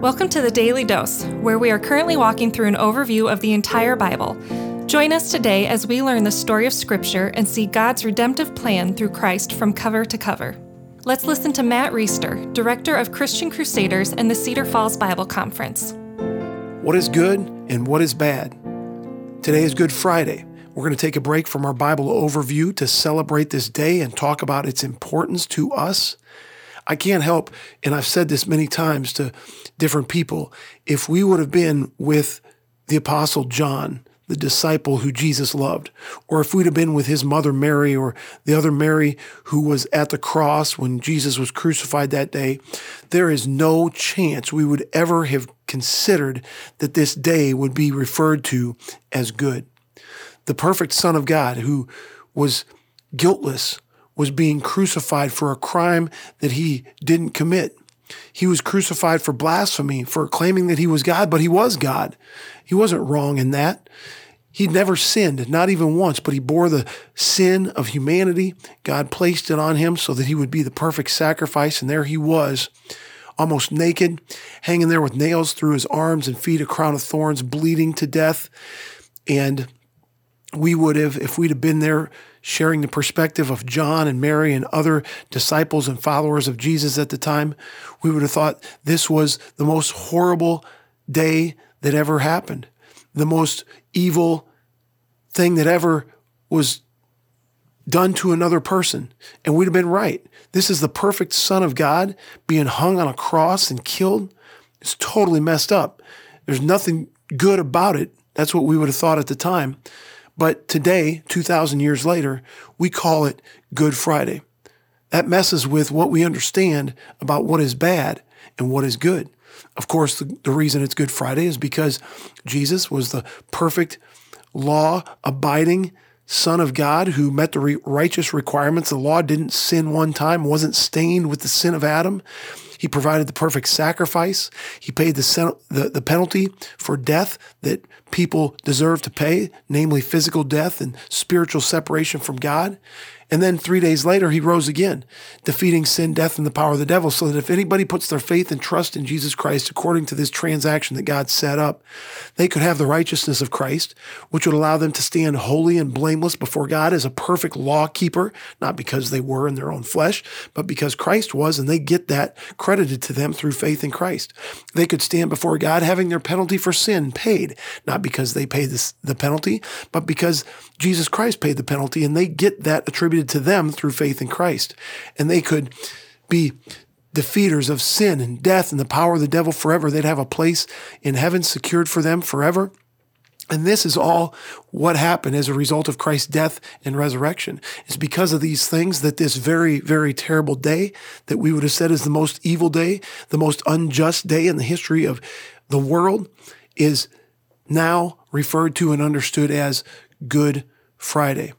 Welcome to the Daily Dose, where we are currently walking through an overview of the entire Bible. Join us today as we learn the story of Scripture and see God's redemptive plan through Christ from cover to cover. Let's listen to Matt Reisetter, Director of Christian Crusaders and the Cedar Falls Bible Conference. What is good and what is bad? Today is Good Friday. We're going to take a break from our Bible overview to celebrate this day and talk about its importance to us. I can't help, and I've said this many times to different people, if we would have been with the Apostle John, the disciple who Jesus loved, or if we'd have been with his mother Mary or the other Mary who was at the cross when Jesus was crucified that day, there is no chance we would ever have considered that this day would be referred to as good. The perfect Son of God who was guiltless was being crucified for a crime that he didn't commit. He was crucified for blasphemy, for claiming that he was God, but he was God. He wasn't wrong in that. He'd never sinned, not even once, but he bore the sin of humanity. God placed it on him so that he would be the perfect sacrifice, and there he was, almost naked, hanging there with nails through his arms and feet, a crown of thorns, bleeding to death. And we would have, if we'd have been there, sharing the perspective of John and Mary and other disciples and followers of Jesus at the time, we would have thought this was the most horrible day that ever happened, the most evil thing that ever was done to another person. And we'd have been right. This is the perfect Son of God being hung on a cross and killed. It's totally messed up. There's nothing good about it. That's what we would have thought at the time. But today, 2,000 years later, we call it Good Friday. That messes with what we understand about what is bad and what is good. Of course, the reason it's Good Friday is because Jesus was the perfect, law-abiding Son of God who met the righteous requirements. The law didn't sin one time, wasn't stained with the sin of Adam. He provided the perfect sacrifice. He paid the penalty for death that people deserve to pay, namely physical death and spiritual separation from God. And then 3 days later, he rose again, defeating sin, death, and the power of the devil, so that if anybody puts their faith and trust in Jesus Christ according to this transaction that God set up, they could have the righteousness of Christ, which would allow them to stand holy and blameless before God as a perfect law keeper, not because they were in their own flesh, but because Christ was, and they get that credited to them through faith in Christ. They could stand before God having their penalty for sin paid, not because they paid the penalty, but because Jesus Christ paid the penalty, and they get that attributed to them through faith in Christ. And they could be defeaters of sin and death and the power of the devil forever. They'd have a place in heaven secured for them forever. And this is all what happened as a result of Christ's death and resurrection. It's because of these things that this very, very terrible day that we would have said is the most evil day, the most unjust day in the history of the world is now referred to and understood as Good Friday.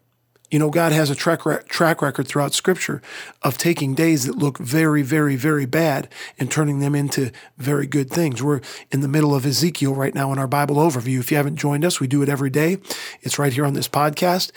You know, God has a track record throughout Scripture of taking days that look very, very, very bad and turning them into very good things. We're in the middle of Ezekiel right now in our Bible overview. If you haven't joined us, we do it every day. It's right here on this podcast.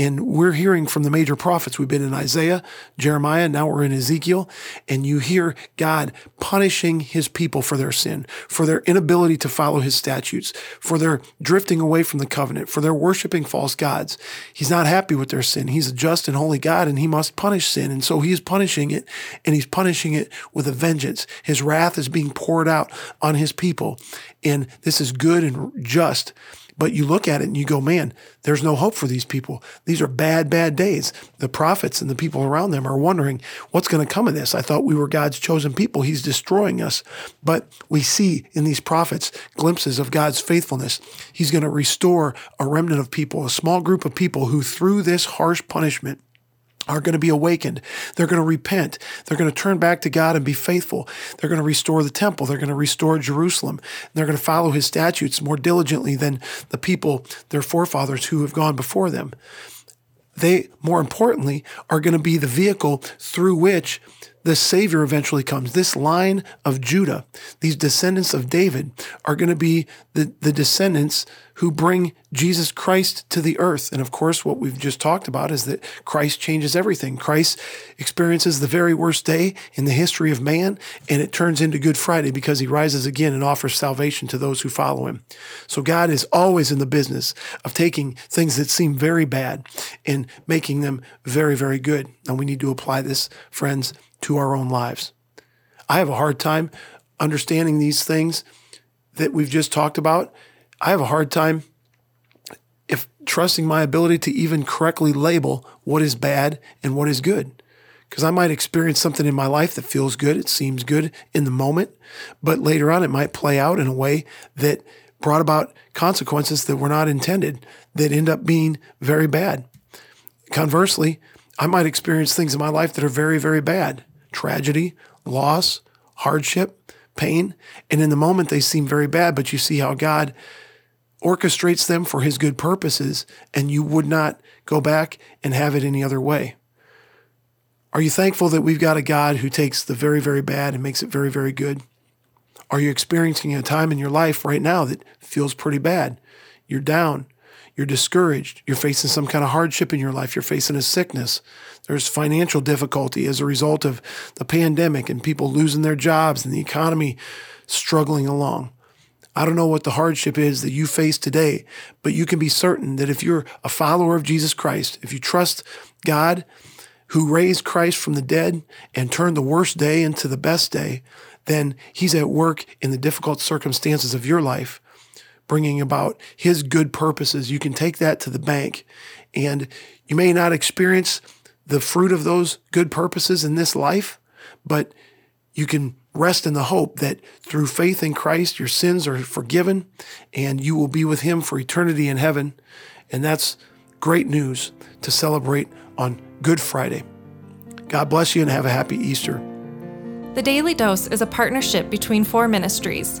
And we're hearing from the major prophets. We've been in Isaiah, Jeremiah, now we're in Ezekiel, and you hear God punishing his people for their sin, for their inability to follow his statutes, for their drifting away from the covenant, for their worshiping false gods. He's not happy with their sin. He's a just and holy God, and he must punish sin. And so he is punishing it, and he's punishing it with a vengeance. His wrath is being poured out on his people, and this is good and just. But you look at it and you go, man, there's no hope for these people. These are bad, bad days. The prophets and the people around them are wondering, what's going to come of this? I thought we were God's chosen people. He's destroying us. But we see in these prophets glimpses of God's faithfulness. He's going to restore a remnant of people, a small group of people who through this harsh punishment are going to be awakened. They're going to repent. They're going to turn back to God and be faithful. They're going to restore the temple. They're going to restore Jerusalem. They're going to follow his statutes more diligently than the people, their forefathers who have gone before them. They, more importantly, are going to be the vehicle through which the Savior eventually comes. This line of Judah, these descendants of David, are going to be the descendants who bring Jesus Christ to the earth. And of course, what we've just talked about is that Christ changes everything. Christ experiences the very worst day in the history of man, and it turns into Good Friday because he rises again and offers salvation to those who follow him. So God is always in the business of taking things that seem very bad and making them very, very good. And we need to apply this, friends, to our own lives. I have a hard time understanding these things that we've just talked about. I have a hard time trusting my ability to even correctly label what is bad and what is good, because I might experience something in my life that feels good, it seems good in the moment, but later on it might play out in a way that brought about consequences that were not intended that end up being very bad. Conversely, I might experience things in my life that are very, very bad, tragedy, loss, hardship, pain, and in the moment they seem very bad, but you see how God orchestrates them for his good purposes, and you would not go back and have it any other way. Are you thankful that we've got a God who takes the very, very bad and makes it very, very good? Are you experiencing a time in your life right now that feels pretty bad? You're down. You're discouraged. You're facing some kind of hardship in your life. You're facing a sickness. There's financial difficulty as a result of the pandemic and people losing their jobs and the economy struggling along. I don't know what the hardship is that you face today, but you can be certain that if you're a follower of Jesus Christ, if you trust God who raised Christ from the dead and turned the worst day into the best day, then he's at work in the difficult circumstances of your life, bringing about his good purposes. You can take that to the bank, and you may not experience the fruit of those good purposes in this life, but you can rest in the hope that through faith in Christ, your sins are forgiven and you will be with him for eternity in heaven. And that's great news to celebrate on Good Friday. God bless you and have a happy Easter. The Daily Dose is a partnership between four ministries.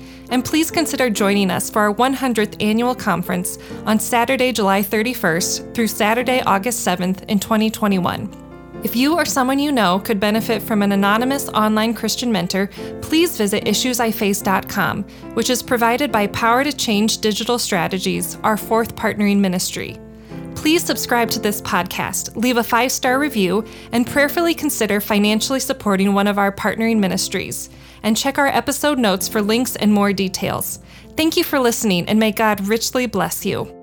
And please consider joining us for our 100th annual conference on Saturday, July 31st through Saturday, August 7th in 2021. If you or someone you know could benefit from an anonymous online Christian mentor, please visit IssuesIFace.com, which is provided by Power to Change Digital Strategies, our 4th partnering ministry. Please subscribe to this podcast, leave a 5-star review, and prayerfully consider financially supporting one of our partnering ministries. And check our episode notes for links and more details. Thank you for listening, and may God richly bless you.